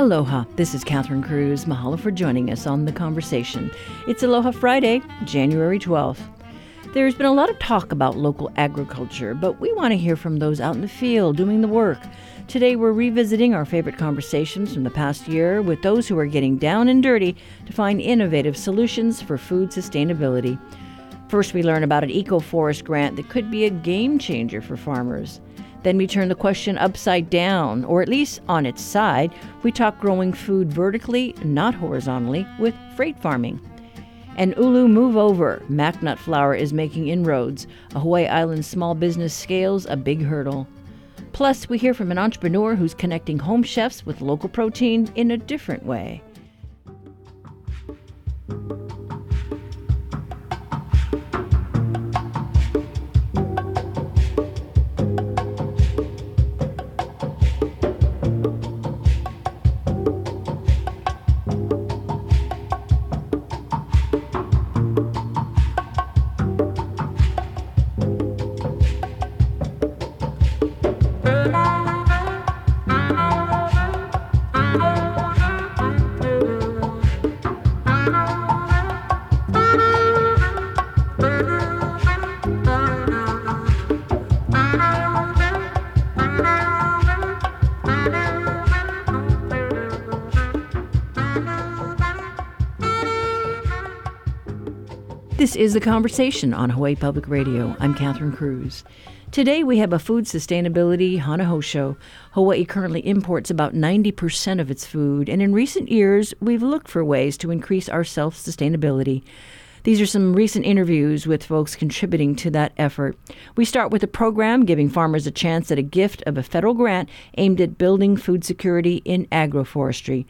Aloha, this is Catherine Cruz. Mahalo for joining us on The Conversation. It's Aloha Friday, January 12th. There's been a lot of talk about local agriculture, but we want to hear from those out in the field doing the work. Today we're revisiting our favorite conversations from the past year with those who are getting down and dirty to find innovative solutions for food sustainability. First, we learn about an eco-forest grant that could be a game changer for farmers. Then we turn the question upside down, or at least on its side. We talk growing food vertically, not horizontally, with freight farming. And Ulu, move over. Macknut flour is making inroads. A Hawaii Island small business scales a big hurdle. Plus, we hear from an entrepreneur who's connecting home chefs with local protein in a different way. This is The Conversation on Hawaii Public Radio. I'm Catherine Cruz. Today we have a food sustainability Hana show. Hawaii currently imports about 90% of its food, and in recent years we've looked for ways to increase our self-sustainability. These are some recent interviews with folks contributing to that effort. We start with a program giving farmers a chance at a gift of a federal grant aimed at building food security in agroforestry.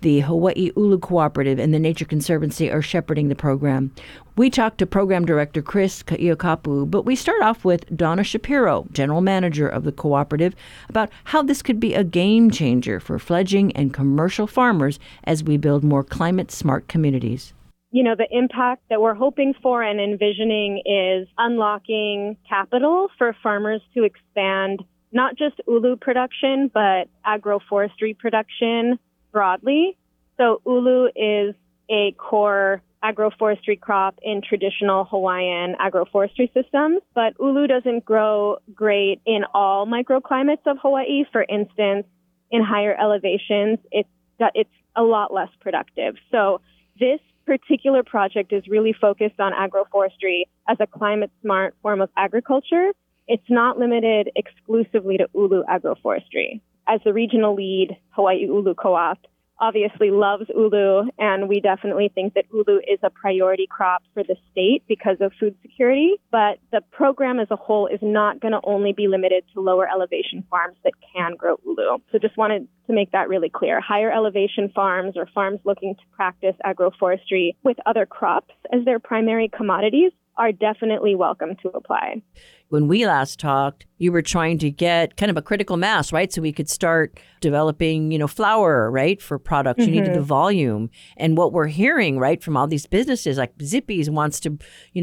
The Hawaii Ulu Cooperative and the Nature Conservancy are shepherding the program. We talked to Program Director Chris Ka'iokapu, but we start off with Donna Shapiro, General Manager of the cooperative, about how this could be a game changer for fledgling and commercial farmers as we build more climate-smart communities. You know, the impact that we're hoping for and envisioning is unlocking capital for farmers to expand not just ulu production, but agroforestry production broadly. So ulu is a core agroforestry crop in traditional Hawaiian agroforestry systems, but ulu doesn't grow great in all microclimates of Hawaii. For instance, in higher elevations, it's a lot less productive. So this particular project is really focused on agroforestry as a climate-smart form of agriculture. It's not limited exclusively to ulu agroforestry. As the regional lead, Hawaii Ulu Co-op obviously loves ulu, and we definitely think that ulu is a priority crop for the state because of food security. But the program as a whole is not going to only be limited to lower elevation farms that can grow ulu. So just wanted to make that really clear. Higher elevation farms or farms looking to practice agroforestry with other crops as their primary commodities are definitely welcome to apply. When we last talked, you were trying to get kind of a critical mass, right? So we could start developing, flour, right, for products. Mm-hmm. You needed the volume. And what we're hearing, right, from all these businesses, like Zippy's wants to,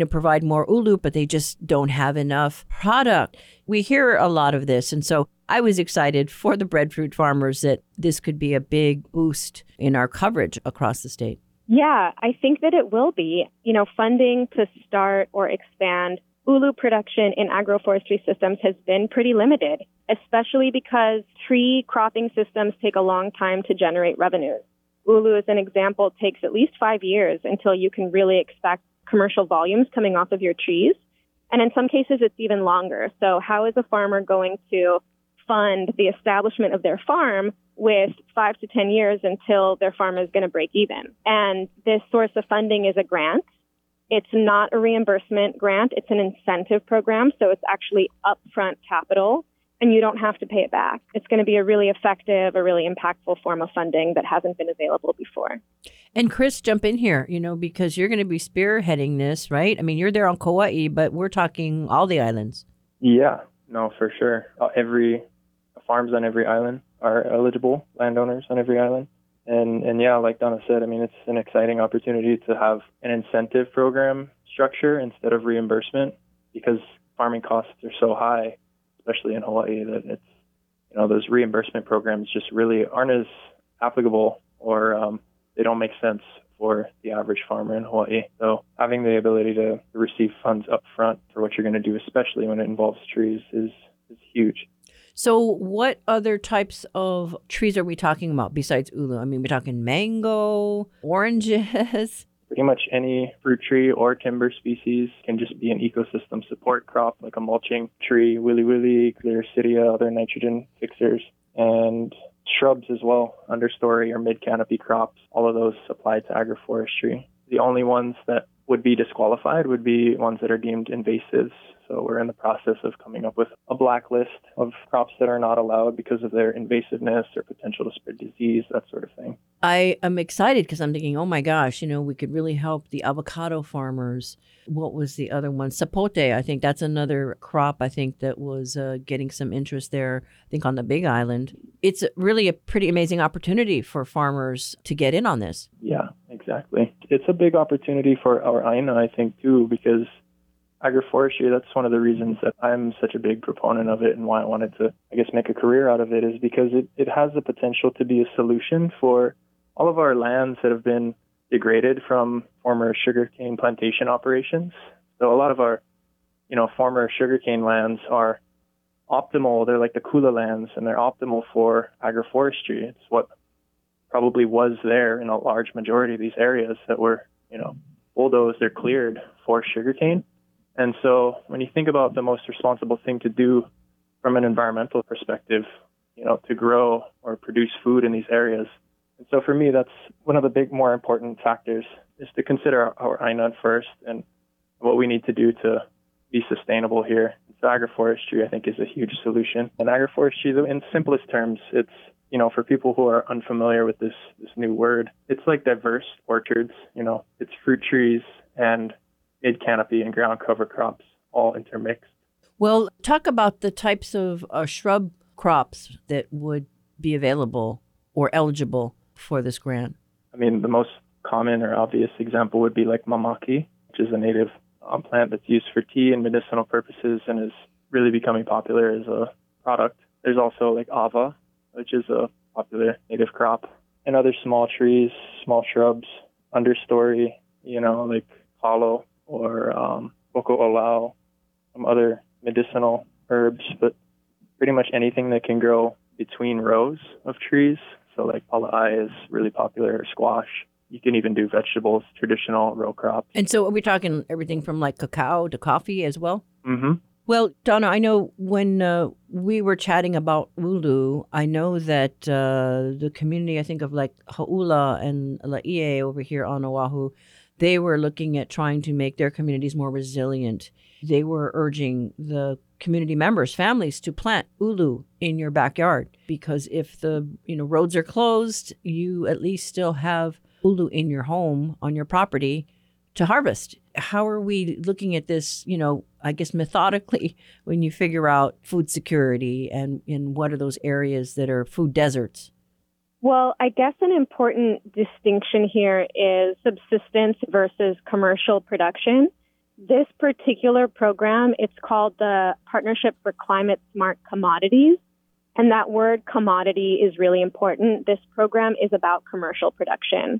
provide more ulu, but they just don't have enough product. We hear a lot of this. And so I was excited for the breadfruit farmers that this could be a big boost in our coverage across the state. Yeah, I think that it will be. Funding to start or expand ulu production in agroforestry systems has been pretty limited, especially because tree cropping systems take a long time to generate revenues. Ulu, as an example, takes at least 5 years until you can really expect commercial volumes coming off of your trees. And in some cases, it's even longer. So how is a farmer going to fund the establishment of their farm with 5 to 10 years until their farm is going to break even? And this source of funding is a grant. It's not a reimbursement grant. It's an incentive program. So it's actually upfront capital and you don't have to pay it back. It's going to be a really impactful form of funding that hasn't been available before. And Chris, jump in here, because you're going to be spearheading this, right? I mean, you're there on Kauai, but we're talking all the islands. Yeah, no, for sure. Farms on every island are eligible, landowners on every island. And yeah, like Donna said, it's an exciting opportunity to have an incentive program structure instead of reimbursement, because farming costs are so high, especially in Hawaii, that it's, those reimbursement programs just really aren't as applicable, or they don't make sense for the average farmer in Hawaii. So having the ability to receive funds up front for what you're going to do, especially when it involves trees, is huge. So what other types of trees are we talking about besides ulu? I mean, we're talking mango, oranges. Pretty much any fruit tree or timber species can just be an ecosystem support crop, like a mulching tree, wiliwili, Clearacidia, other nitrogen fixers, and shrubs as well, understory or mid-canopy crops. All of those apply to agroforestry. The only ones that would be disqualified would be ones that are deemed invasives. So we're in the process of coming up with a blacklist of crops that are not allowed because of their invasiveness or potential to spread disease, that sort of thing. I am excited because I'm thinking, oh my gosh, you know, we could really help the avocado farmers. What was the other one? Sapote, I think that's another crop, I think, that was getting some interest there, I think on the Big Island. It's really a pretty amazing opportunity for farmers to get in on this. Yeah, exactly. It's a big opportunity for our Haena, I think, too, because agroforestry, that's one of the reasons that I'm such a big proponent of it and why I wanted to, I guess, make a career out of it, is because it has the potential to be a solution for all of our lands that have been degraded from former sugarcane plantation operations. So a lot of our, you know, former sugarcane lands are optimal. They're like the Kula lands, and they're optimal for agroforestry. It's what probably was there in a large majority of these areas that were, you know, bulldozed or cleared for sugarcane. And so when you think about the most responsible thing to do from an environmental perspective, you know, to grow or produce food in these areas. And so for me, that's one of the big, more important factors, is to consider our Haena first and what we need to do to be sustainable here. So agroforestry, I think, is a huge solution. And agroforestry, in simplest terms, it's, you know, for people who are unfamiliar with this new word, it's like diverse orchards, you know, it's fruit trees and mid-canopy and ground cover crops, all intermixed. Well, talk about the types of shrub crops that would be available or eligible for this grant. I mean, the most common or obvious example would be like mamaki, which is a native plant that's used for tea and medicinal purposes and is really becoming popular as a product. There's also like ava, which is a popular native crop, and other small trees, small shrubs, understory, you know, like palo, or boko olao, some other medicinal herbs, but pretty much anything that can grow between rows of trees. So like pala'ai is really popular, or squash. You can even do vegetables, traditional row crops. And so are we talking everything from like cacao to coffee as well? Mm-hmm. Well, Donna, I know when we were chatting about ulu, I know that the community, I think of like Haula and La'ie over here on Oahu, they were looking at trying to make their communities more resilient. They were urging the community members, families, to plant ulu in your backyard, because if the, you know, roads are closed, you at least still have ulu in your home, on your property, to harvest. How are we looking at this, you know, I guess methodically, when you figure out food security and what are those areas that are food deserts? Well, I guess an important distinction here is subsistence versus commercial production. This particular program, it's called the Partnership for Climate Smart Commodities. And that word commodity is really important. This program is about commercial production.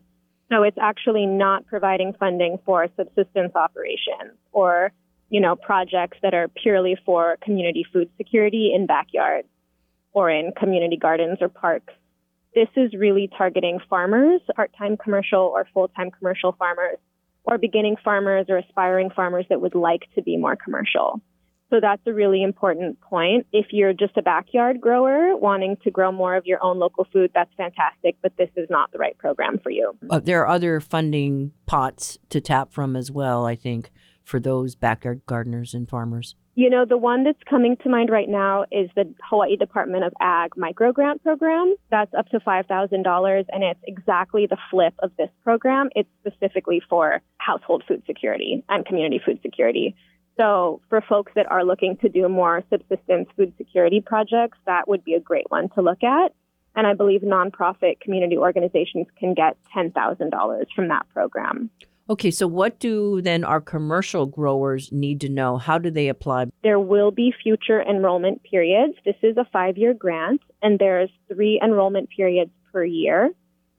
So it's actually not providing funding for subsistence operations or, you know, projects that are purely for community food security in backyards or in community gardens or parks. This is really targeting farmers, part-time commercial or full-time commercial farmers, or beginning farmers or aspiring farmers that would like to be more commercial. So that's a really important point. If you're just a backyard grower wanting to grow more of your own local food, that's fantastic, but this is not the right program for you. But there are other funding pots to tap from as well, I think, for those backyard gardeners and farmers. You know, the one that's coming to mind right now is the Hawaii Department of Ag microgrant program. That's up to $5,000, and it's exactly the flip of this program. It's specifically for household food security and community food security. So for folks that are looking to do more subsistence food security projects, that would be a great one to look at. And I believe nonprofit community organizations can get $10,000 from that program. Okay, so what do then our commercial growers need to know? How do they apply? There will be future enrollment periods. This is a 5-year grant, and there's 3 enrollment periods per year.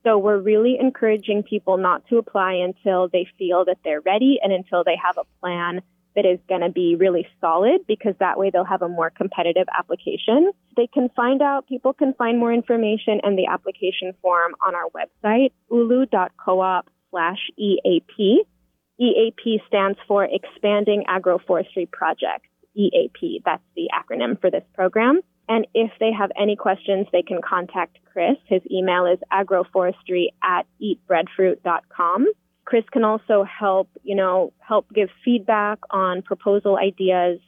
So we're really encouraging people not to apply until they feel that they're ready and until they have a plan that is going to be really solid, because that way they'll have a more competitive application. People can find more information and the application form on our website, ulu.coop/EAP. EAP stands for Expanding Agroforestry Projects, EAP. That's the acronym for this program. And if they have any questions, they can contact Chris. His email is agroforestry at eatbreadfruit.com. Chris can also help give feedback on proposal ideas.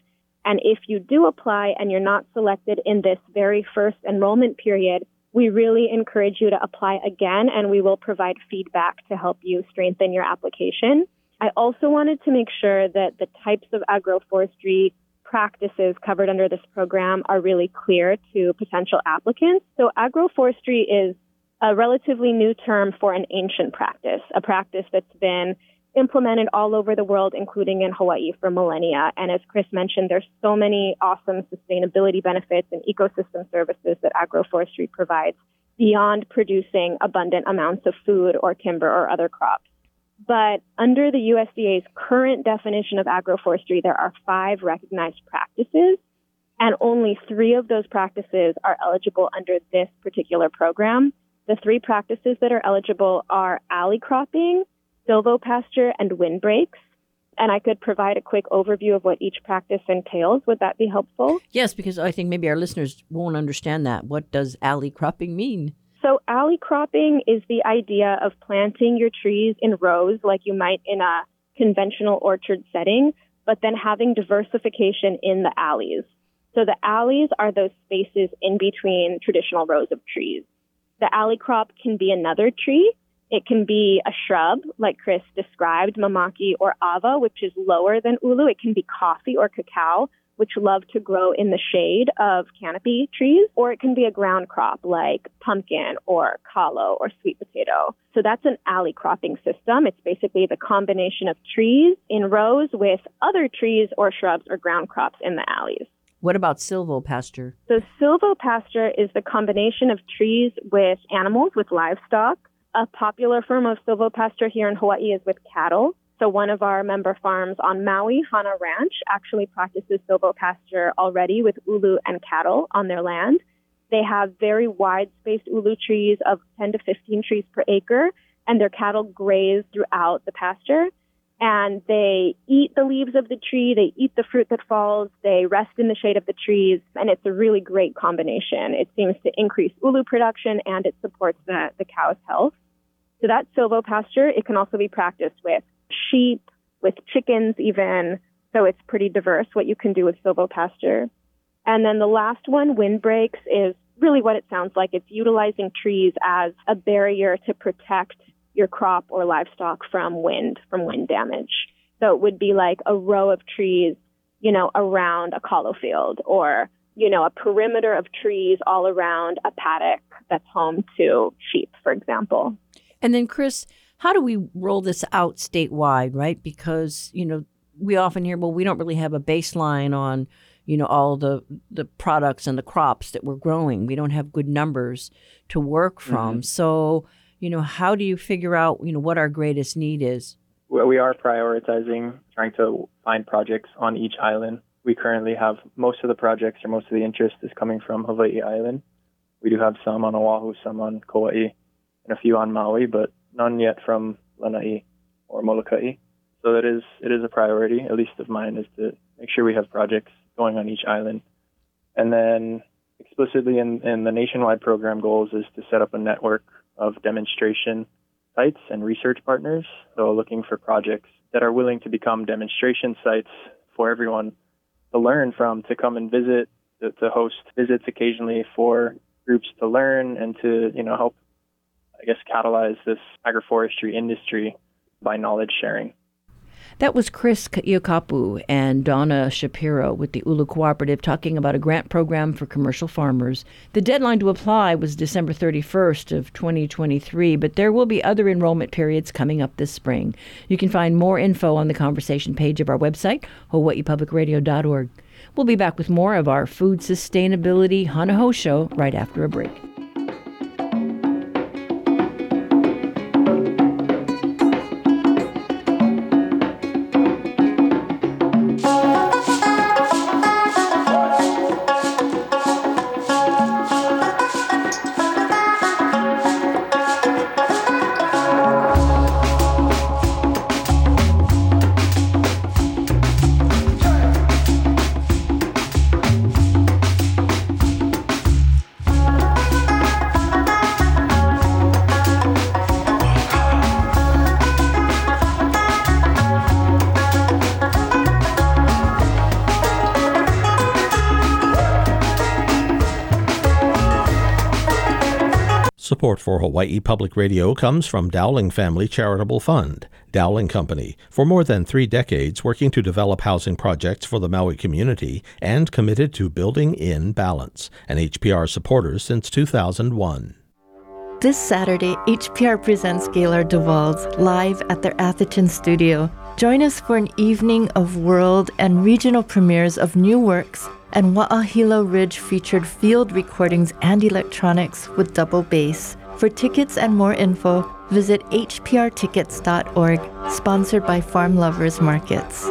And if you do apply and you're not selected in this very first enrollment period, we really encourage you to apply again, and we will provide feedback to help you strengthen your application. I also wanted to make sure that the types of agroforestry practices covered under this program are really clear to potential applicants. So agroforestry is a relatively new term for an ancient practice, a practice that's been implemented all over the world, including in Hawaii, for millennia. And as Chris mentioned, there's so many awesome sustainability benefits and ecosystem services that agroforestry provides beyond producing abundant amounts of food or timber or other crops. But under the USDA's current definition of agroforestry, there are 5 recognized practices, and only 3 of those practices are eligible under this particular program. The 3 practices that are eligible are alley cropping, silvopasture, and windbreaks. And I could provide a quick overview of what each practice entails. Would that be helpful? Yes, because I think maybe our listeners won't understand that. What does alley cropping mean? So alley cropping is the idea of planting your trees in rows like you might in a conventional orchard setting, but then having diversification in the alleys. So the alleys are those spaces in between traditional rows of trees. The alley crop can be another tree. It can be a shrub, like Chris described, mamaki or ava, which is lower than ulu. It can be coffee or cacao, which love to grow in the shade of canopy trees, or it can be a ground crop like pumpkin or kalo or sweet potato. So that's an alley cropping system. It's basically the combination of trees in rows with other trees or shrubs or ground crops in the alleys. What about silvopasture? So silvopasture is the combination of trees with animals, with livestock. A popular form of silvopasture here in Hawaii is with cattle. So one of our member farms on Maui, Hana Ranch, actually practices silvopasture already with ulu and cattle on their land. They have very wide-spaced ulu trees of 10 to 15 trees per acre, and their cattle graze throughout the pasture. And they eat the leaves of the tree, they eat the fruit that falls, they rest in the shade of the trees, and it's a really great combination. It seems to increase ulu production, and it supports the cow's health. So that's silvopasture. It can also be practiced with sheep, with chickens even. So it's pretty diverse what you can do with silvopasture. And then the last one, windbreaks, is really what it sounds like. It's utilizing trees as a barrier to protect your crop or livestock from wind damage. So it would be like a row of trees, around a kalo field, or, a perimeter of trees all around a paddock that's home to sheep, for example. And then, Chris, how do we roll this out statewide, right? Because, we often hear, well, we don't really have a baseline on, all the products and the crops that we're growing. We don't have good numbers to work from. Mm-hmm. So, how do you figure out, what our greatest need is? Well, we are prioritizing, trying to find projects on each island. We currently have most of the projects, or most of the interest is coming from Hawaii Island. We do have some on Oahu, some on Kauai, and a few on Maui, but none yet from Lanai or Molokai. So it is a priority, at least of mine, is to make sure we have projects going on each island. And then explicitly in the nationwide program goals is to set up a network of demonstration sites and research partners. So looking for projects that are willing to become demonstration sites for everyone to learn from, to come and visit, to host visits occasionally for groups to learn and to, help catalyze this agroforestry industry by knowledge sharing. That was Chris Ka'iokapu and Donna Shapiro with the Ulu Cooperative talking about a grant program for commercial farmers. The deadline to apply was December 31st of 2023, but there will be other enrollment periods coming up this spring. You can find more info on the Conversation page of our website, hawaiipublicradio.org. We'll be back with more of our Food Sustainability Hana Hou Show right after a break. Support for Hawaii Public Radio comes from Dowling Family Charitable Fund, Dowling Company, for more than 3 decades working to develop housing projects for the Maui community and committed to building in balance, an HPR supporter since 2001. This Saturday, HPR presents Gaylord DeWalds live at their Atherton studio. Join us for an evening of world and regional premieres of new works and Wa'ahilo Ridge featured field recordings and electronics with double bass. For tickets and more info, visit hprtickets.org, sponsored by Farm Lovers Markets.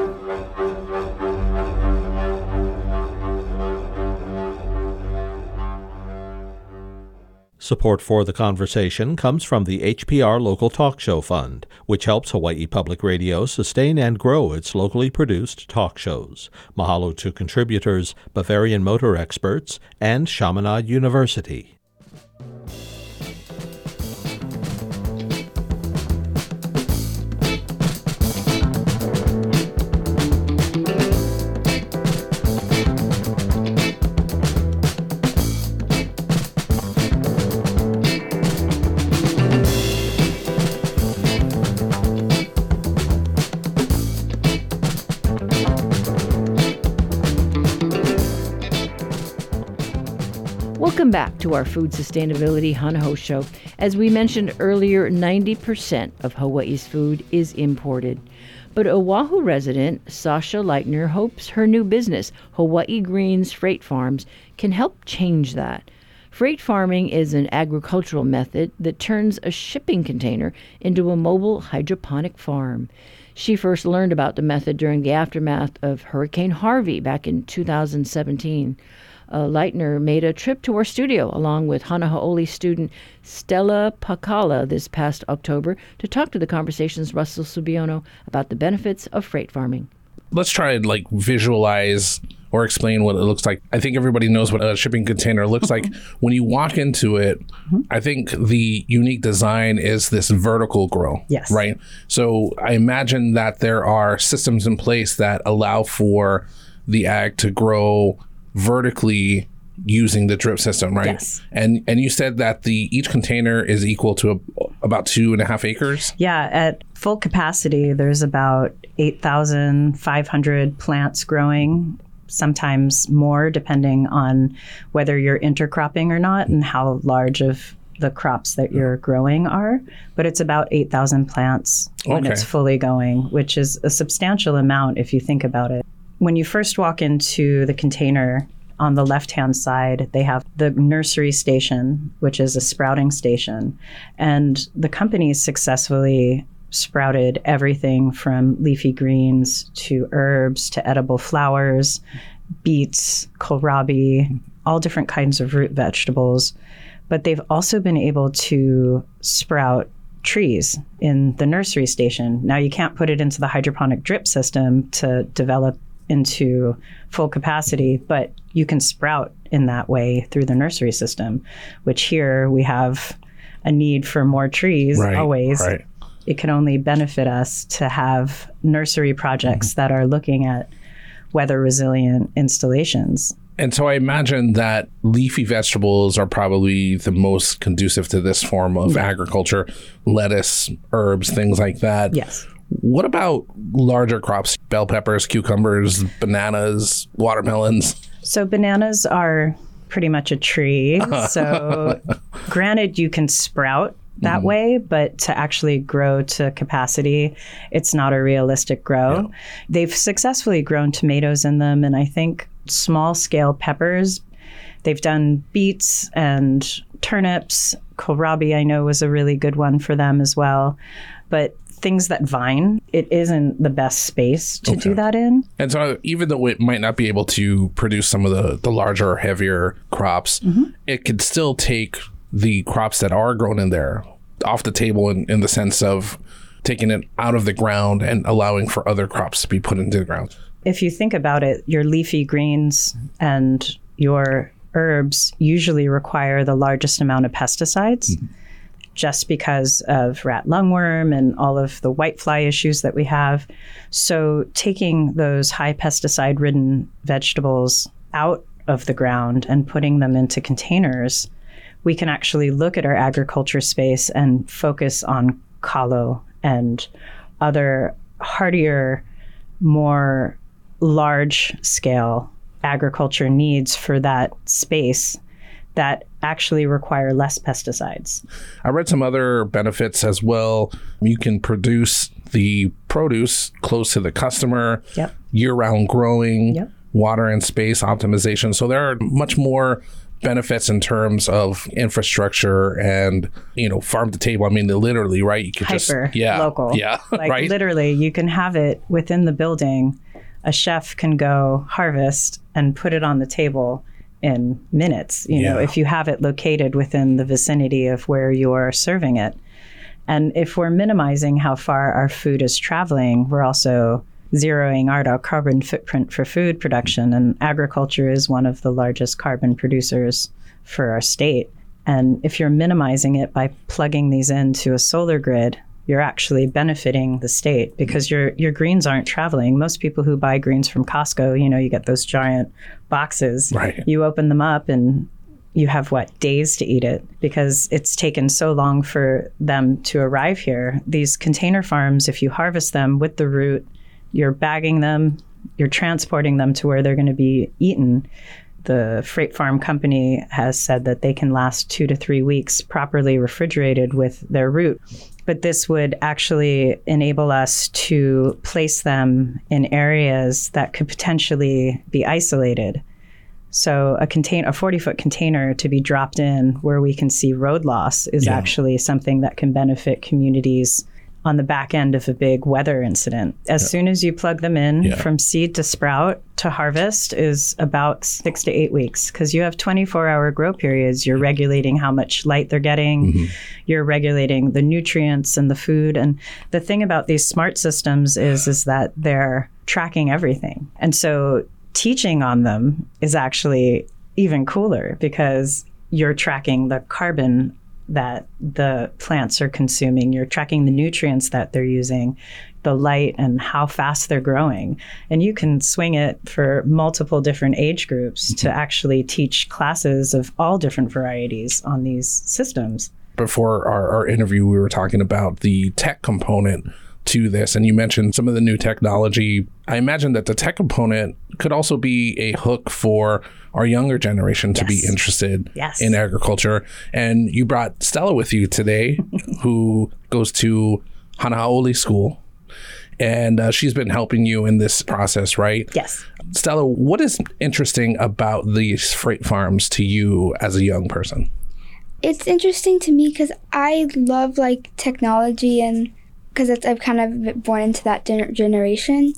Support for The Conversation comes from the HPR Local Talk Show Fund, which helps Hawaii Public Radio sustain and grow its locally produced talk shows. Mahalo to contributors, Bavarian Motor Experts, and Chaminade University. Welcome back to our Food Sustainability Hanaho Show. As we mentioned earlier, 90% of Hawaii's food is imported. But Oahu resident Sasha Leitner hopes her new business, Hawaii Greens Freight Farms, can help change that. Freight farming is an agricultural method that turns a shipping container into a mobile hydroponic farm. She first learned about the method during the aftermath of Hurricane Harvey back in 2017. Leitner made a trip to our studio along with Hanahauoli student Stella Pakala this past October to talk to The Conversation's Russell Subiono about the benefits of freight farming. Let's try and visualize or explain what it looks like. I think everybody knows what a shipping container looks like. When you walk into it, I think the unique design is this vertical grow, yes, right? So I imagine that there are systems in place that allow for the ag to grow vertically using the drip system, right? Yes. And you said that each container is equal to about 2.5 acres? Yeah, at full capacity, there's about 8,500 plants growing, sometimes more depending on whether you're intercropping or not and how large of the crops that you're growing are, but it's about 8,000 plants when it's fully going, which is a substantial amount if you think about it. When you first walk into the container, on the left-hand side, they have the nursery station, which is a sprouting station. And the company successfully sprouted everything from leafy greens to herbs to edible flowers, beets, kohlrabi, all different kinds of root vegetables. But they've also been able to sprout trees in the nursery station. Now, you can't put it into the hydroponic drip system to develop into full capacity, but you can sprout in that way through the nursery system, which here we have a need for more trees always. Right. It can only benefit us to have nursery projects that are looking at weather-resilient installations. And so I imagine that leafy vegetables are probably the most conducive to this form of agriculture, lettuce, herbs, things like that. Yes. What about larger crops, bell peppers, cucumbers, bananas, watermelons? So bananas are pretty much a tree. So granted, you can sprout that way, but to actually grow to capacity, it's not a realistic grow. No. They've successfully grown tomatoes in them, and I think small scale peppers. They've done beets and turnips. Kohlrabi, I know, was a really good one for them as well. But things that vine, it isn't the best space to do that in. And so even though it might not be able to produce some of the larger, heavier crops, it could still take the crops that are grown in there off the table in the sense of taking it out of the ground and allowing for other crops to be put into the ground. If you think about it, your leafy greens and your herbs usually require the largest amount of pesticides. Just because of rat lungworm and all of the whitefly issues that we have. So taking those high pesticide-ridden vegetables out of the ground and putting them into containers we can actually look at our agriculture space and focus on kalo and other hardier, more large-scale agriculture needs for that space that actually require less pesticides. I read some other benefits as well. You can produce the produce close to the customer, yep, year-round growing, yep, water and space optimization. So there are much more benefits in terms of infrastructure and, you know, farm to table. I mean, literally, right? You could local. Yeah. Like right? Literally, you can have it within the building. A chef can go harvest and put it on the table in minutes, you know, if you have it located within the vicinity of where you're serving it. And if we're minimizing how far our food is traveling, we're also zeroing out our carbon footprint for food production. And agriculture is one of the largest carbon producers for our state. And if you're minimizing it by plugging these into a solar grid, you're actually benefiting the state because your greens aren't traveling. Most people who buy greens from Costco, you know, you get those giant boxes. Right. You open them up and you have, days to eat it because it's taken so long for them to arrive here. These container farms, if you harvest them with the root, you're bagging them, you're transporting them to where they're going to be eaten. The freight farm company has said that they can last 2 to 3 weeks properly refrigerated with their root. But this would actually enable us to place them in areas that could potentially be isolated. So a 40-foot container to be dropped in where we can see road loss is actually something that can benefit communities on the back end of a big weather incident. As soon as you plug them in, from seed to sprout to harvest is about 6 to 8 weeks because you have 24-hour grow periods. You're regulating how much light they're getting. Mm-hmm. You're regulating the nutrients and the food. And the thing about these smart systems is that they're tracking everything. And so teaching on them is actually even cooler because you're tracking the carbon that the plants are consuming. You're tracking the nutrients that they're using, the light and how fast they're growing. And you can swing it for multiple different age groups to actually teach classes of all different varieties on these systems. Before our interview, we were talking about the tech component to this, and you mentioned some of the new technology. I imagine that the tech component could also be a hook for our younger generation to be interested in agriculture. And you brought Stella with you today, who goes to Hanahauoli School, and she's been helping you in this process, right? Yes. Stella, what is interesting about these freight farms to you as a young person? It's interesting to me because I love technology and because I've kind of born into that generation.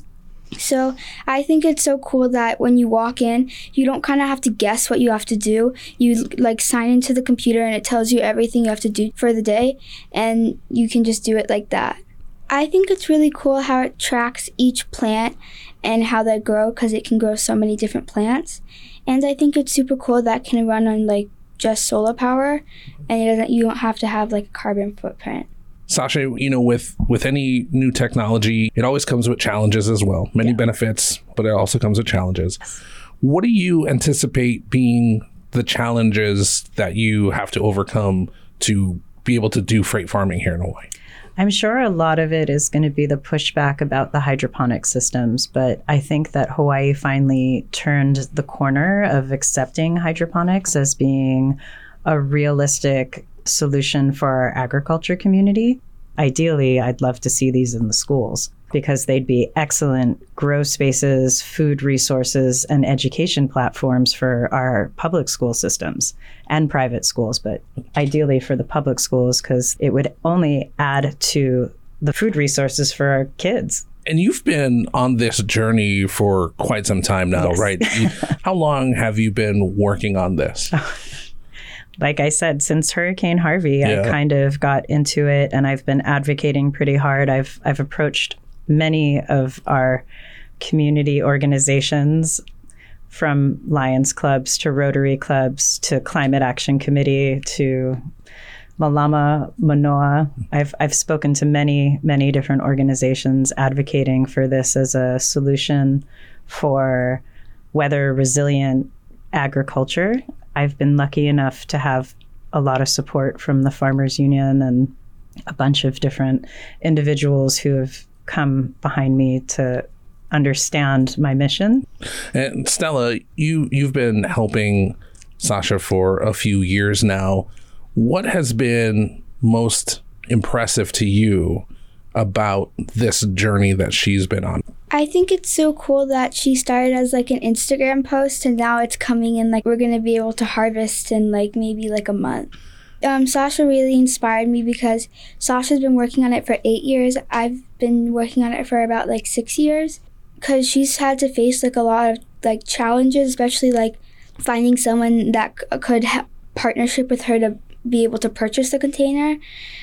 So I think it's so cool that when you walk in, you don't kind of have to guess what you have to do. You sign into the computer and it tells you everything you have to do for the day, and you can just do it like that. I think it's really cool how it tracks each plant and how they grow because it can grow so many different plants. And I think it's super cool that it can run on just solar power, and you don't have to have a carbon footprint. Sasha, you know, with any new technology, it always comes with challenges as well. Many benefits, but it also comes with challenges. What do you anticipate being the challenges that you have to overcome to be able to do freight farming here in Hawaii? I'm sure a lot of it is going to be the pushback about the hydroponic systems, but I think that Hawaii finally turned the corner of accepting hydroponics as being a realistic solution for our agriculture community. Ideally, I'd love to see these in the schools because they'd be excellent grow spaces, food resources, and education platforms for our public school systems and private schools, but ideally for the public schools because it would only add to the food resources for our kids. And you've been on this journey for quite some time now, right? How long have you been working on this? Like I said, since Hurricane Harvey, I kind of got into it, and I've been advocating pretty hard. I've approached many of our community organizations, from Lions clubs to Rotary clubs to Climate Action Committee to Malama Manoa. I've spoken to many, many different organizations advocating for this as a solution for weather resilient agriculture. I've been lucky enough to have a lot of support from the Farmers Union and a bunch of different individuals who have come behind me to understand my mission. And Stella, you've been helping Sasha for a few years now. What has been most impressive to you about this journey that she's been on? I think it's so cool that she started as like an Instagram post and now it's coming in like we're going to be able to harvest in like maybe like a month. Sasha really inspired me because Sasha's been working on it for 8 years. I've been working on it for about like 6 years because she's had to face like a lot of like challenges, especially like finding someone that could have partnership with her to be able to purchase the container.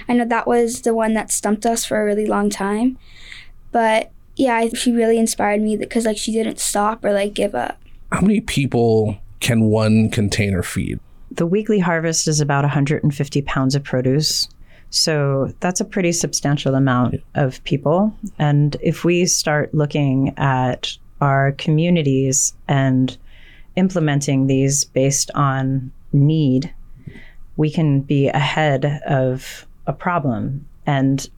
I know that was the one that stumped us for a really long time. But yeah, she really inspired me because like she didn't stop or like give up. How many people can one container feed? The weekly harvest is about 150 pounds of produce. So that's a pretty substantial amount of people. And if we start looking at our communities and implementing these based on need, we can be ahead of a problem. And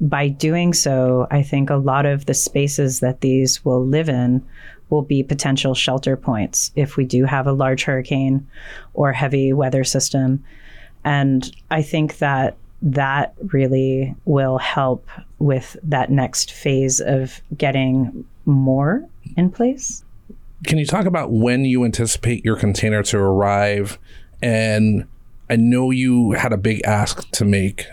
by doing so, I think a lot of the spaces that these will live in will be potential shelter points if we do have a large hurricane or heavy weather system. And I think that that really will help with that next phase of getting more in place. Can you talk about when you anticipate your container to arrive? And I know you had a big ask to make.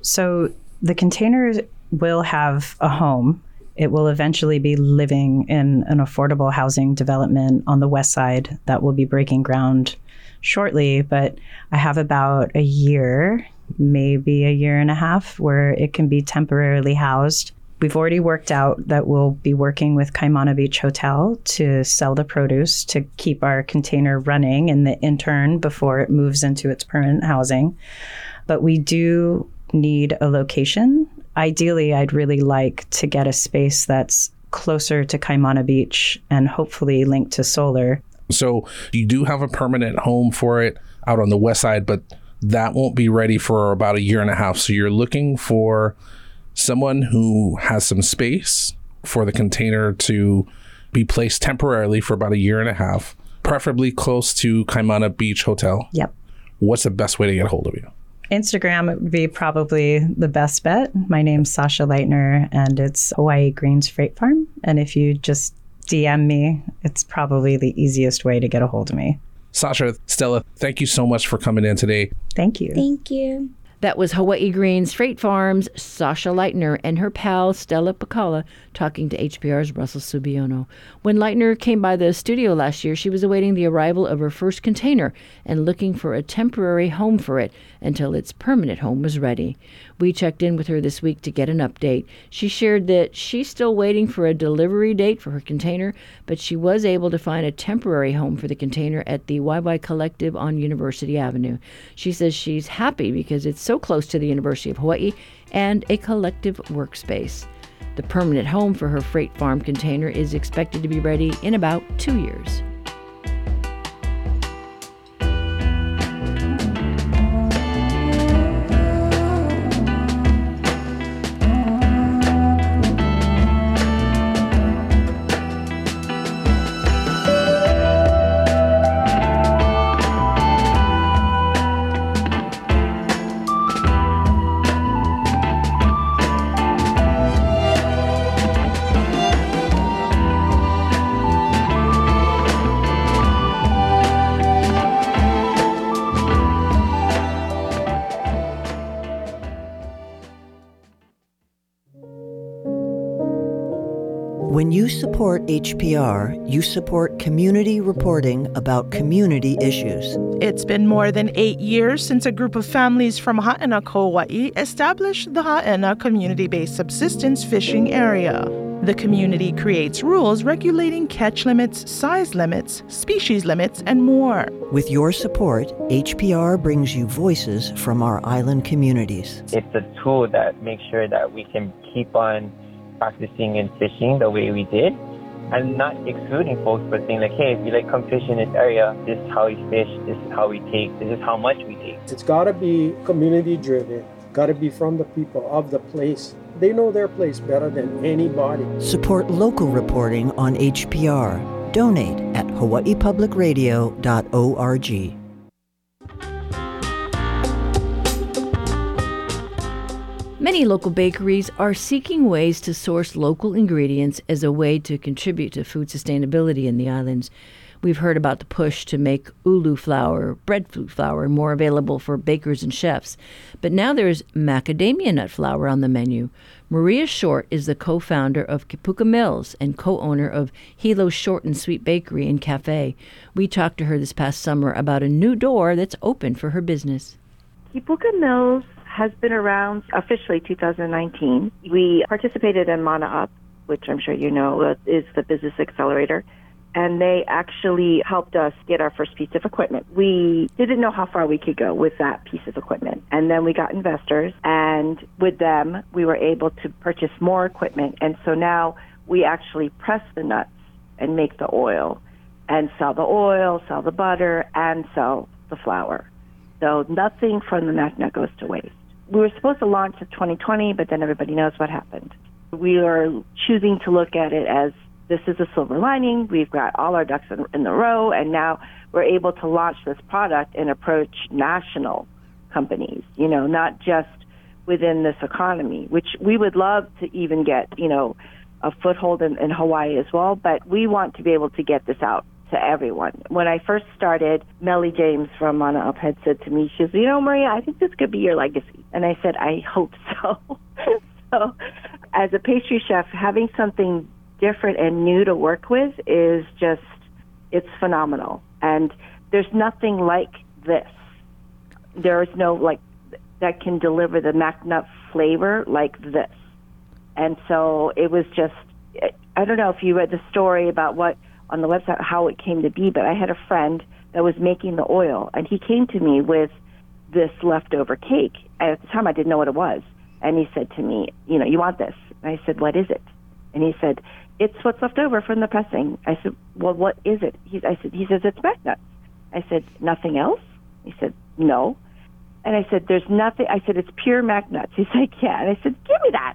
So the container will have a home. It will eventually be living in an affordable housing development on the west side that will be breaking ground shortly, but I have about a year, maybe a year and a half, where it can be temporarily housed. We've already worked out that we'll be working with Kaimana Beach Hotel to sell the produce to keep our container running in the interim before it moves into its permanent housing. But we do need a location. Ideally, I'd really like to get a space that's closer to Kaimana Beach and hopefully linked to solar. So you do have a permanent home for it out on the west side, but that won't be ready for about a year and a half. So you're looking for someone who has some space for the container to be placed temporarily for about a year and a half, preferably close to Kaimana Beach Hotel. Yep. What's the best way to get a hold of you? Instagram would be probably the best bet. My name's Sasha Leitner, and it's Hawaii Greens Freight Farm. And if you just DM me, it's probably the easiest way to get a hold of me. Sasha, Stella, thank you so much for coming in today. Thank you. Thank you. That was Hawaii Greens Freight Farms' Sasha Leitner and her pal Stella Pakala talking to HPR's Russell Subiono. When Leitner came by the studio last year, she was awaiting the arrival of her first container and looking for a temporary home for it until its permanent home was ready. We checked in with her this week to get an update. She shared that she's still waiting for a delivery date for her container, but she was able to find a temporary home for the container at the Waiwai Collective on University Avenue. She says she's happy because it's so close to the University of Hawaii and a collective workspace. The permanent home for her freight farm container is expected to be ready in about 2 years. When you support HPR, you support community reporting about community issues. It's been more than 8 years since a group of families from Haena, Kauai established the Haena Community-Based Subsistence Fishing Area. The community creates rules regulating catch limits, size limits, species limits, and more. With your support, HPR brings you voices from our island communities. It's a tool that makes sure that we can keep on practicing and fishing the way we did I'm not excluding folks, but saying like, hey, if you like come fish in this area, this is how we fish, this is how we take, this is how much we take. It's got to be community driven, got to be from the people of the place. They know their place better than anybody. Support local reporting on HPR. Donate at hawaiipublicradio.org. Many local bakeries are seeking ways to source local ingredients as a way to contribute to food sustainability in the islands. We've heard about the push to make ulu flour, breadfruit flour, more available for bakers and chefs. But now there's macadamia nut flour on the menu. Maria Short is the co-founder of Kipuka Mills and co-owner of Hilo Short and Sweet Bakery and Cafe. We talked to her this past summer about a new door that's open for her business. Kipuka Mills has been around officially 2019. We participated in Mana Up, which I'm sure you know is the business accelerator, and they actually helped us get our first piece of equipment. We didn't know how far we could go with that piece of equipment, and then we got investors, and with them, we were able to purchase more equipment, and so now we actually press the nuts and make the oil, and sell the oil, sell the butter, and sell the flour. So nothing from the nut goes to waste. We were supposed to launch in 2020, but then everybody knows what happened. We are choosing to look at it as this is a silver lining. We've got all our ducks in the row, and now we're able to launch this product and approach national companies, you know, not just within this economy, which we would love to even get, you know, a foothold in Hawaii as well, but we want to be able to get this out to everyone. When I first started, Melly James from Mana Up had said to me, she said, you know, Maria, I think this could be your legacy. And I said, I hope so. So as a pastry chef, having something different and new to work with is just, it's phenomenal. And there's nothing like this. There is no like that can deliver the macnut flavor like this. And so it was just, I don't know if you read the story about what on the website how it came to be, but I had a friend that was making the oil, and he came to me with this leftover cake. At the time, I didn't know what it was, and he said to me, you know, you want this? And I said, what is it? And he said, it's what's left over from the pressing. I said, well, what is it? He says, it's macnuts. I said, nothing else? He said, no. And I said, there's nothing. I said, it's pure macnuts. He's like, yeah. And I said, give me that.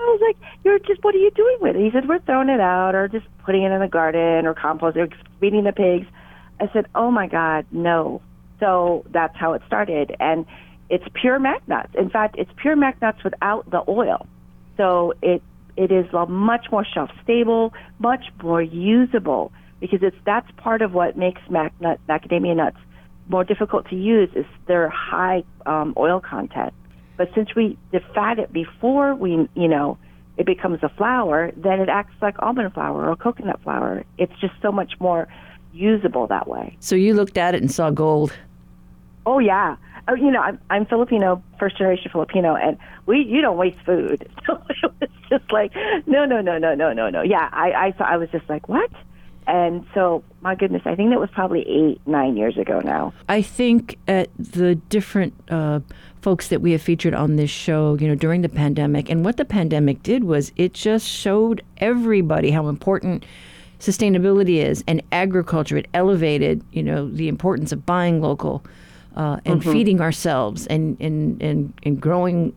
I was like, you're just, what are you doing with it? He said, we're throwing it out or just putting it in the garden or compost or feeding the pigs. I said, oh, my God, no. So that's how it started. And it's pure macnuts. In fact, it's pure macnuts without the oil. So it is much more shelf-stable, much more usable, because that's part of what makes macadamia nuts more difficult to use is their high oil content. But since we defat it before we, you know, it becomes a flour, then it acts like almond flour or coconut flour. It's just so much more usable that way. So you looked at it and saw gold. Oh, yeah. Oh, you know, I'm Filipino, first-generation Filipino, and you don't waste food. So it was just like, no. Yeah, I was just like, what? And so, my goodness, I think that was probably 8-9 years ago now. I think at the different folks that we have featured on this show, you know, during the pandemic, and what the pandemic did was it just showed everybody how important sustainability is and agriculture. It elevated, you know, the importance of buying local and feeding ourselves and growing.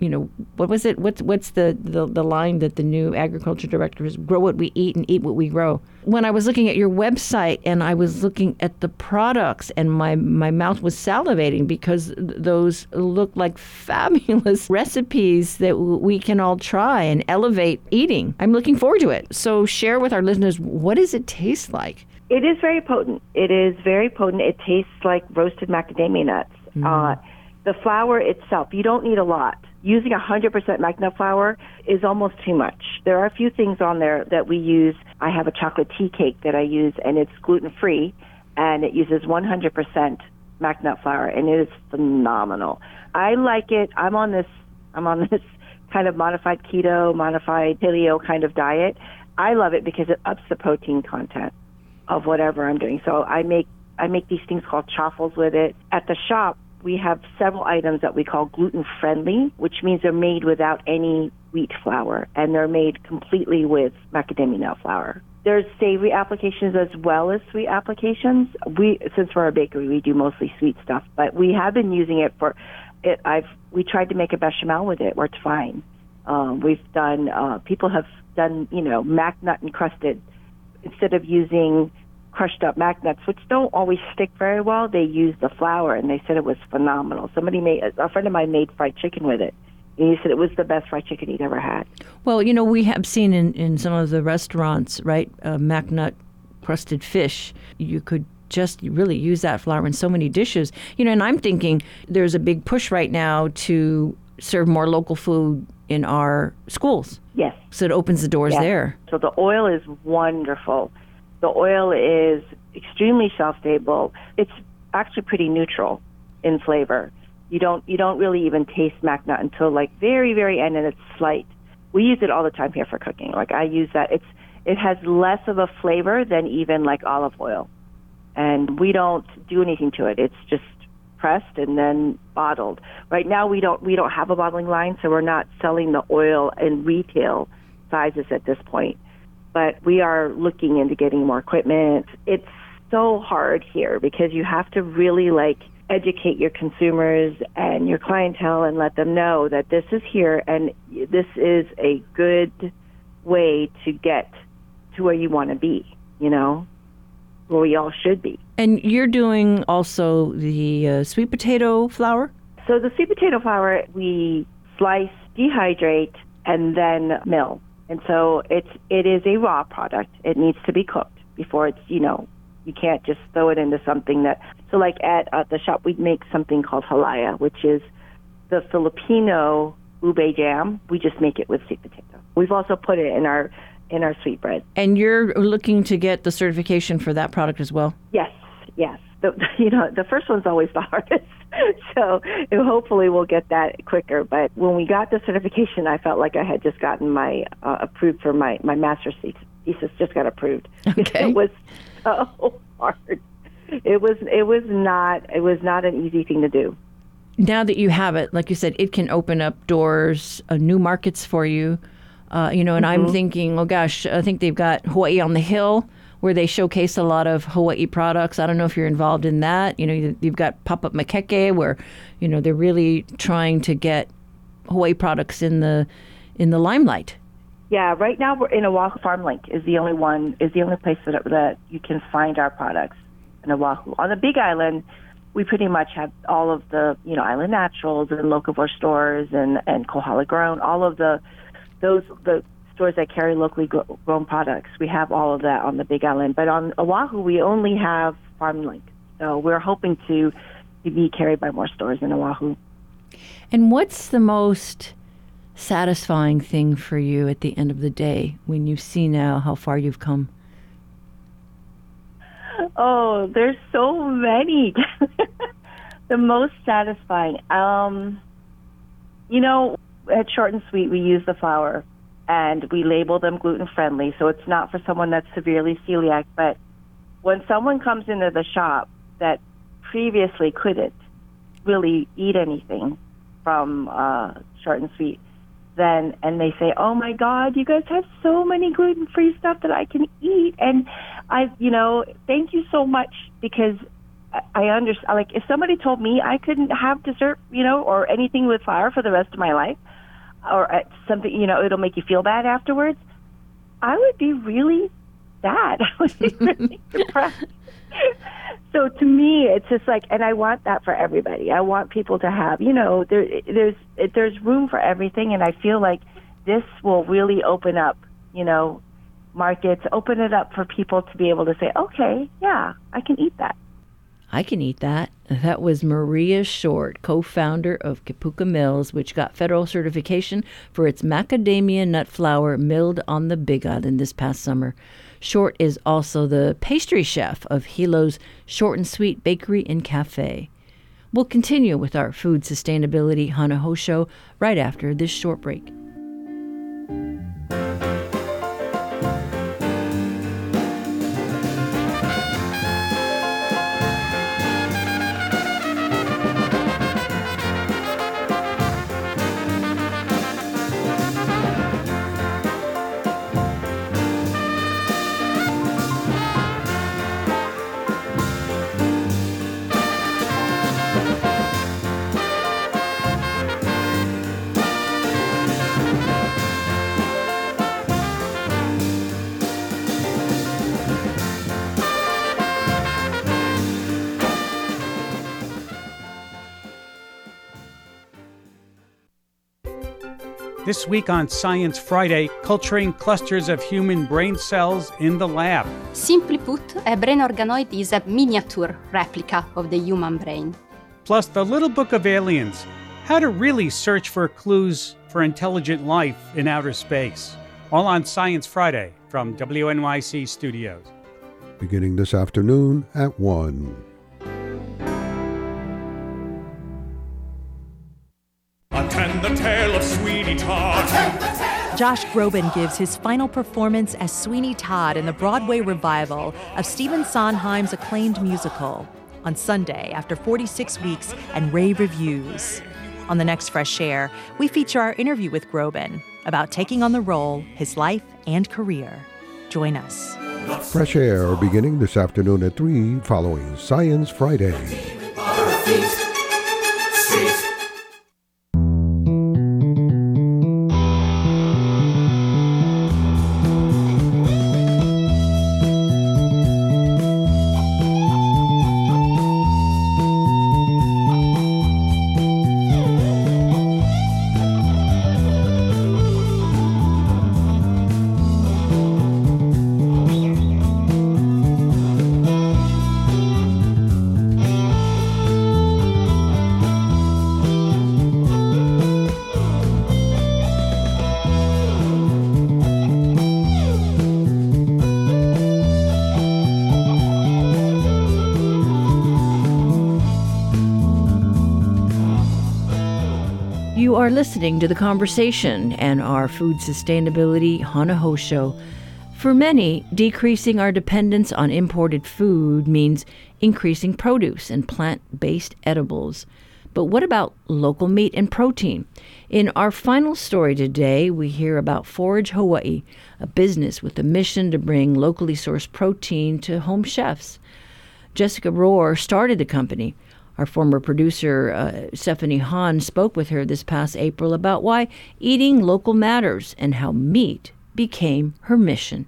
You know, what was it? What's the line that the new agriculture director is? Grow what we eat and eat what we grow. When I was looking at your website and I was looking at the products and my mouth was salivating because those look like fabulous recipes that we can all try and elevate eating. I'm looking forward to it. So share with our listeners, what does it taste like? It is very potent. It tastes like roasted macadamia nuts. The flour itself, you don't need a lot. Using 100% macnut flour is almost too much. There are a few things on there that we use. I have a chocolate tea cake that I use, and it's gluten-free, and it uses 100% macnut flour, and it is phenomenal. I like it. I'm on this kind of modified keto, modified paleo kind of diet. I love it because it ups the protein content of whatever I'm doing. So I make these things called chaffles with it. At the shop, we have several items that we call gluten-friendly, which means they're made without any wheat flour, and they're made completely with macadamia nut flour. There's savory applications as well as sweet applications. Since we're a bakery, we do mostly sweet stuff, but we have been using it for it. We tried to make a bechamel with it, where it's fine. People have done, mac nut encrusted, instead of using crushed up mac nuts, which don't always stick very well. They used the flour, and they said it was phenomenal. A friend of mine made fried chicken with it. And he said it was the best fried chicken he'd ever had. Well, we have seen in some of the restaurants, right, mac nut crusted fish. You could just really use that flour in so many dishes. And I'm thinking there's a big push right now to serve more local food in our schools. Yes. So it opens the doors there. So the oil is wonderful. The oil is extremely shelf-stable. It's actually pretty neutral in flavor. You don't really even taste mac nut until very, very end, and it's slight. We use it all the time here for cooking. I use that. It has less of a flavor than even olive oil, and we don't do anything to it. It's just pressed and then bottled. Right now we don't have a bottling line, so we're not selling the oil in retail sizes at this point. But we are looking into getting more equipment. It's so hard here because you have to really educate your consumers and your clientele and let them know that this is here and this is a good way to get to where you want to be, where we all should be. And you're doing also the sweet potato flour? So the sweet potato flour, we slice, dehydrate, and then mill. And so it is a raw product. It needs to be cooked before it's, you can't just throw it into something that... So at the shop, we make something called halaya, which is the Filipino ube jam. We just make it with sweet potato. We've also put it in our sweetbread. And you're looking to get the certification for that product as well? Yes. The first one's always the hardest, so hopefully we'll get that quicker. But when we got the certification, I felt like I had just gotten my approved for my master's thesis. Just got approved. Okay. It was so hard. It was not an easy thing to do. Now that you have it, like you said, it can open up doors, new markets for you. And mm-hmm. I'm thinking, oh gosh, I think they've got Hawaii on the Hill, where they showcase a lot of Hawaii products. I don't know if you're involved in that. You've got Pop-Up Makeke, where, they're really trying to get Hawaii products in the limelight. Yeah, right now we're in Oahu. Farm Link is the only place that you can find our products in Oahu. On the Big Island, we pretty much have all of the, Island Naturals and Locavore stores and Kohala Grown, all of the stores that carry locally grown products. We have all of that on the Big Island. But on Oahu, we only have Farm Link. So we're hoping to be carried by more stores in Oahu. And what's the most satisfying thing for you at the end of the day when you see now how far you've come? Oh, there's so many. The most satisfying. At Short and Sweet, we use the flour. And we label them gluten-friendly, so it's not for someone that's severely celiac. But when someone comes into the shop that previously couldn't really eat anything from Short and Sweet, and they say, "Oh my God, you guys have so many gluten-free stuff that I can eat," and thank you so much, because I understand. If somebody told me I couldn't have dessert, or anything with flour for the rest of my life, or something, it'll make you feel bad afterwards, I would be really sad. I would be really depressed. So to me, it's just and I want that for everybody. I want people to have, there's room for everything, and I feel like this will really open up, markets, open it up for people to be able to say, okay, yeah, I can eat that. I can eat that. That was Maria Short, co-founder of Kipuka Mills, which got federal certification for its macadamia nut flour milled on the Big Island this past summer. Short is also the pastry chef of Hilo's Short and Sweet Bakery and Cafe. We'll continue with our food sustainability Hanaho show right after this short break. This week on Science Friday, culturing clusters of human brain cells in the lab. Simply put, a brain organoid is a miniature replica of the human brain. Plus, the Little Book of Aliens, how to really search for clues for intelligent life in outer space. All on Science Friday from WNYC Studios. Beginning this afternoon at 1. Attend the tale of Sweeney Todd. Josh Groban gives his final performance as Sweeney Todd in the Broadway revival of Stephen Sondheim's acclaimed musical on Sunday after 46 weeks and rave reviews. On the next Fresh Air, we feature our interview with Groban about taking on the role, his life, and career. Join us. Fresh Air beginning this afternoon at 3 following Science Friday. You are listening to The Conversation and our food sustainability Hana show. For many, decreasing our dependence on imported food means increasing produce and plant-based edibles. But what about local meat and protein? In our final story today, we hear about Forage Hawaii, a business with a mission to bring locally sourced protein to home chefs. Jessica Rohr started the company. Our former producer, Stephanie Hahn, spoke with her this past April about why eating local matters and how meat became her mission.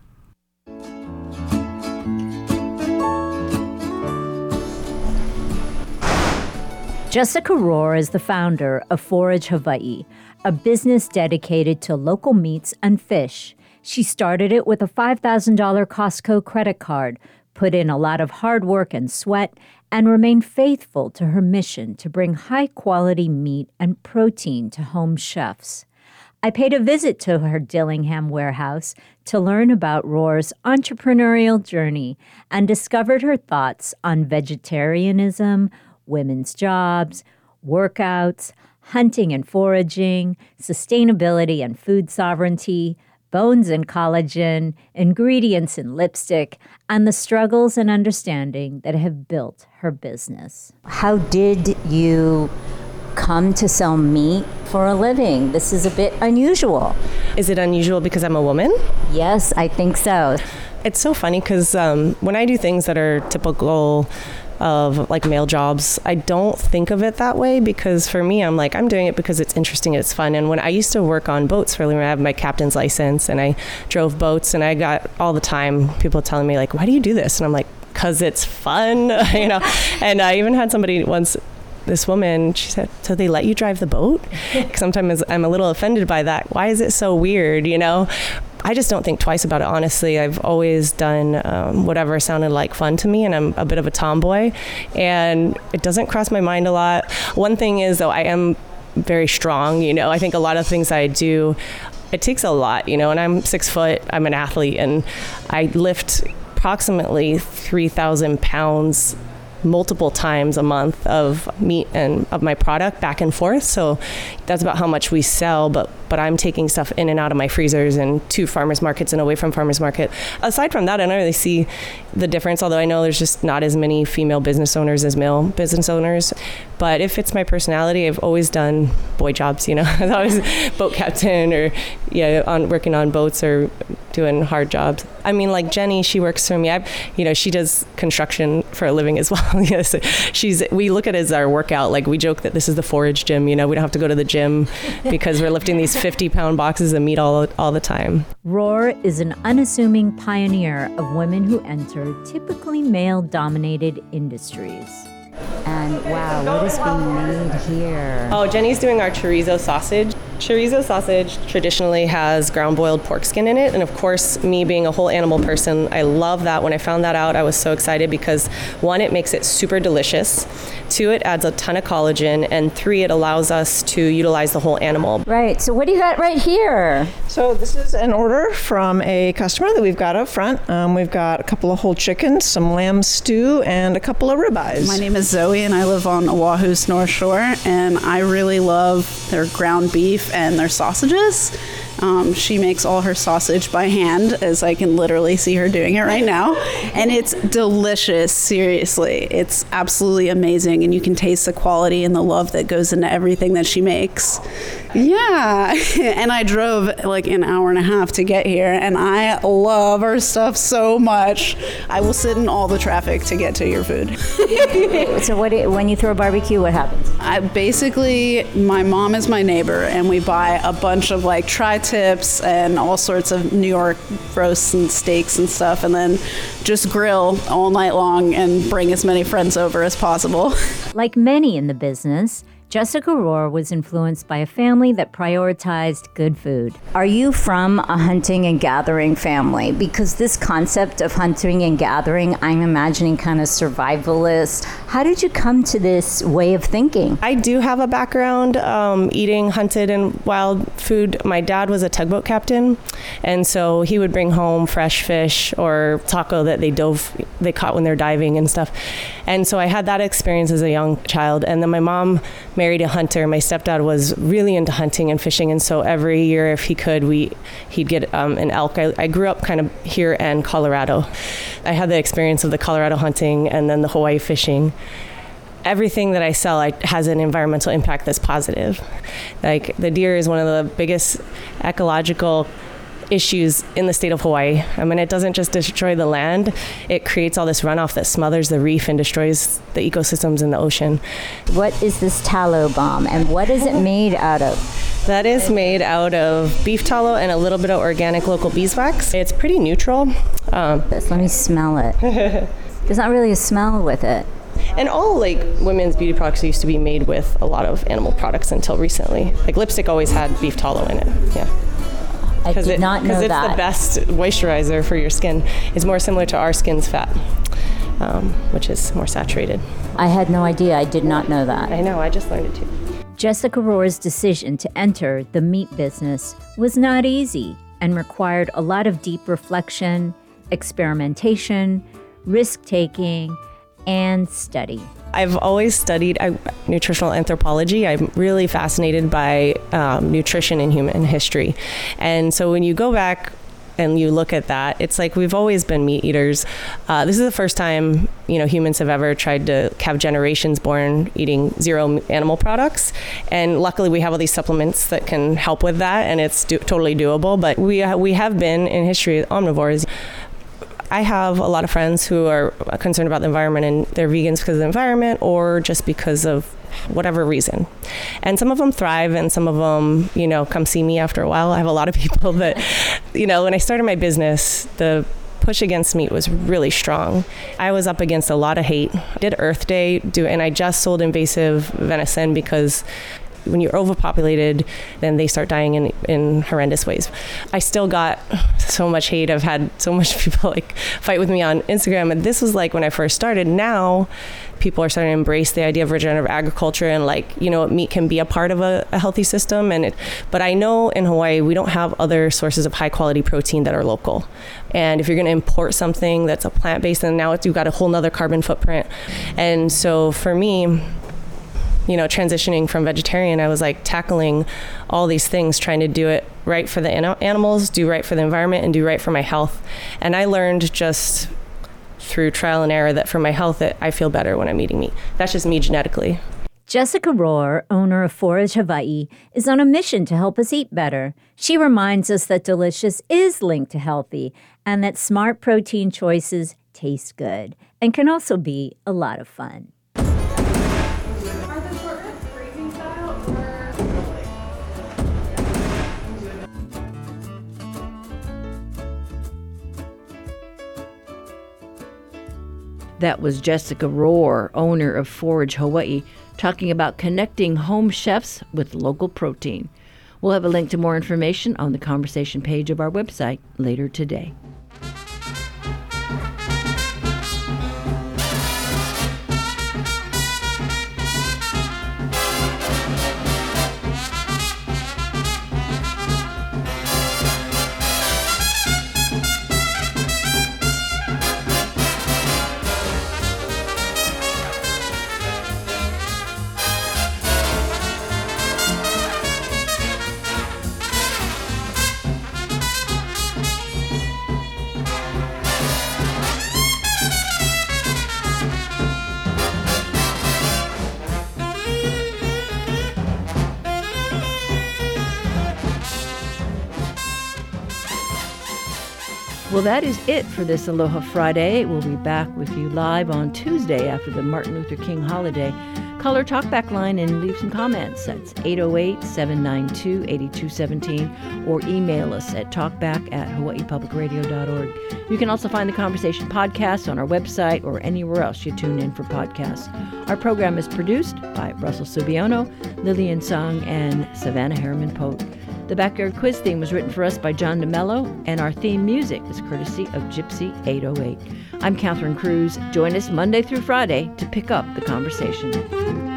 Jessica Rohr is the founder of Forage Hawaii, a business dedicated to local meats and fish. She started it with a $5,000 Costco credit card, put in a lot of hard work and sweat, and remained faithful to her mission to bring high-quality meat and protein to home chefs. I paid a visit to her Dillingham warehouse to learn about Rohr's entrepreneurial journey and discovered her thoughts on vegetarianism, women's jobs, workouts, hunting and foraging, sustainability and food sovereignty, bones and collagen, ingredients in lipstick, and the struggles and understanding that have built her business. How did you come to sell meat for a living? This is a bit unusual. Is it unusual because I'm a woman? Yes, I think so. It's so funny because when I do things that are typical of like male jobs, I don't think of it that way, because for me, I'm like, I'm doing it because it's interesting, it's fun. And when I used to work on boats for a living, I have my captain's license and I drove boats, and I got all the time people telling me like, why do you do this? And I'm like, because it's fun, you know. And I even had somebody once, this woman, she said, so they let you drive the boat? Sometimes I'm a little offended by that. Why is it so weird, you know? I just don't think twice about it, honestly. I've always done whatever sounded like fun to me, and I'm a bit of a tomboy, and it doesn't cross my mind a lot. One thing is, though, I am very strong, you know. I think a lot of things I do, it takes a lot, you know, and I'm 6 foot, I'm an athlete, and I lift approximately 3,000 pounds multiple times a month of meat and of my product back and forth. So that's about how much we sell, but I'm taking stuff in and out of my freezers and to farmers markets and away from farmers market. Aside from that, I don't really see the difference, although I know there's just not as many female business owners as male business owners. But it fits my personality. I've always done boy jobs, you know. I was always boat captain or working on boats or doing hard jobs. I mean, like Jenny, she works for me. She does construction for a living as well. Yes, we look at it as our workout. Like, we joke that this is the forage gym, you know. We don't have to go to the gym because we're lifting these 50-pound boxes of meat all the time. Rohr is an unassuming pioneer of women who enter typically male-dominated industries. And wow, what is being made here? Oh, Jenny's doing our chorizo sausage. Chorizo sausage traditionally has ground boiled pork skin in it. And of course, me being a whole animal person, I love that. When I found that out, I was so excited because 1, it makes it super delicious. 2, it adds a ton of collagen. And 3, it allows us to utilize the whole animal. Right. So what do you got right here? So this is an order from a customer that we've got up front. We've got a couple of whole chickens, some lamb stew, and a couple of ribeyes. My name is Zoe, and I live on Oahu's North Shore. And I really love their ground beef and their sausages. She makes all her sausage by hand, as I can literally see her doing it right now. And it's delicious, seriously. It's absolutely amazing, and you can taste the quality and the love that goes into everything that she makes. Yeah, and I drove like an hour and a half to get here, and I love her stuff so much. I will sit in all the traffic to get to your food. So when you throw a barbecue, what happens? Basically, my mom is my neighbor, and we buy a bunch of like tri-tips and all sorts of New York roasts and steaks and stuff, and then just grill all night long and bring as many friends over as possible. Like many in the business, Jessica Rohr was influenced by a family that prioritized good food. Are you from a hunting and gathering family? Because this concept of hunting and gathering, I'm imagining kind of survivalist. How did you come to this way of thinking? I do have a background eating hunted and wild food. My dad was a tugboat captain, and so he would bring home fresh fish or taco that they caught when they're diving and stuff. And so I had that experience as a young child. And then my mom married a hunter. My stepdad was really into hunting and fishing, and so every year, if he could, he'd get an elk. I grew up kind of here in Colorado. I had the experience of the Colorado hunting and then the Hawaii fishing. Everything that I sell has an environmental impact that's positive. Like the deer is one of the biggest ecological issues in the state of Hawaii. I mean, it doesn't just destroy the land, it creates all this runoff that smothers the reef and destroys the ecosystems in the ocean. What is this tallow bomb, and what is it made out of? That is made out of beef tallow and a little bit of organic local beeswax. It's pretty neutral. Let me smell it. There's not really a smell with it. And all like women's beauty products used to be made with a lot of animal products until recently. Like lipstick always had beef tallow in it. Yeah. I did not know that. Because it's the best moisturizer for your skin. It's more similar to our skin's fat, which is more saturated. I had no idea. I did not know that. I know. I just learned it too. Jessica Rohr's decision to enter the meat business was not easy and required a lot of deep reflection, experimentation, risk-taking, and study. I've always studied nutritional anthropology. I'm really fascinated by nutrition and human history. And so when you go back and you look at that, it's like we've always been meat eaters. This is the first time, humans have ever tried to have generations born eating zero animal products. And luckily we have all these supplements that can help with that, and it's totally doable. But we have been in history omnivores. I have a lot of friends who are concerned about the environment, and they're vegans because of the environment or just because of whatever reason. And some of them thrive, and some of them, come see me after a while. I have a lot of people that, when I started my business, the push against meat was really strong. I was up against a lot of hate. I did Earth Day, and I just sold invasive venison because when you're overpopulated, then they start dying in horrendous ways. I still got so much hate. I've had so much people fight with me on Instagram. And this was when I first started. Now people are starting to embrace the idea of regenerative agriculture and meat can be a part of a healthy system. But I know in Hawaii, we don't have other sources of high quality protein that are local. And if you're going to import something that's a plant-based, then now you've got a whole nother carbon footprint. And so for me, transitioning from vegetarian, I was tackling all these things, trying to do it right for the animals, do right for the environment, and do right for my health. And I learned just through trial and error that for my health, I feel better when I'm eating meat. That's just me genetically. Jessica Rohr, owner of Forage Hawaii, is on a mission to help us eat better. She reminds us that delicious is linked to healthy and that smart protein choices taste good and can also be a lot of fun. That was Jessica Rohr, owner of Forage Hawaii, talking about connecting home chefs with local protein. We'll have a link to more information on the Conversation page of our website later today. Well, that is it for this Aloha Friday. We'll be back with you live on Tuesday after the Martin Luther King holiday. Call our talkback line and leave some comments. That's 808-792-8217 or email us at talkback@hawaiipublicradio.org. You can also find the Conversation podcast on our website or anywhere else you tune in for podcasts. Our program is produced by Russell Subiono, Lillian Song, and Savannah Harriman-Pope. The Backyard Quiz theme was written for us by John DeMello, and our theme music is courtesy of Gypsy 808. I'm Catherine Cruz. Join us Monday through Friday to pick up the conversation.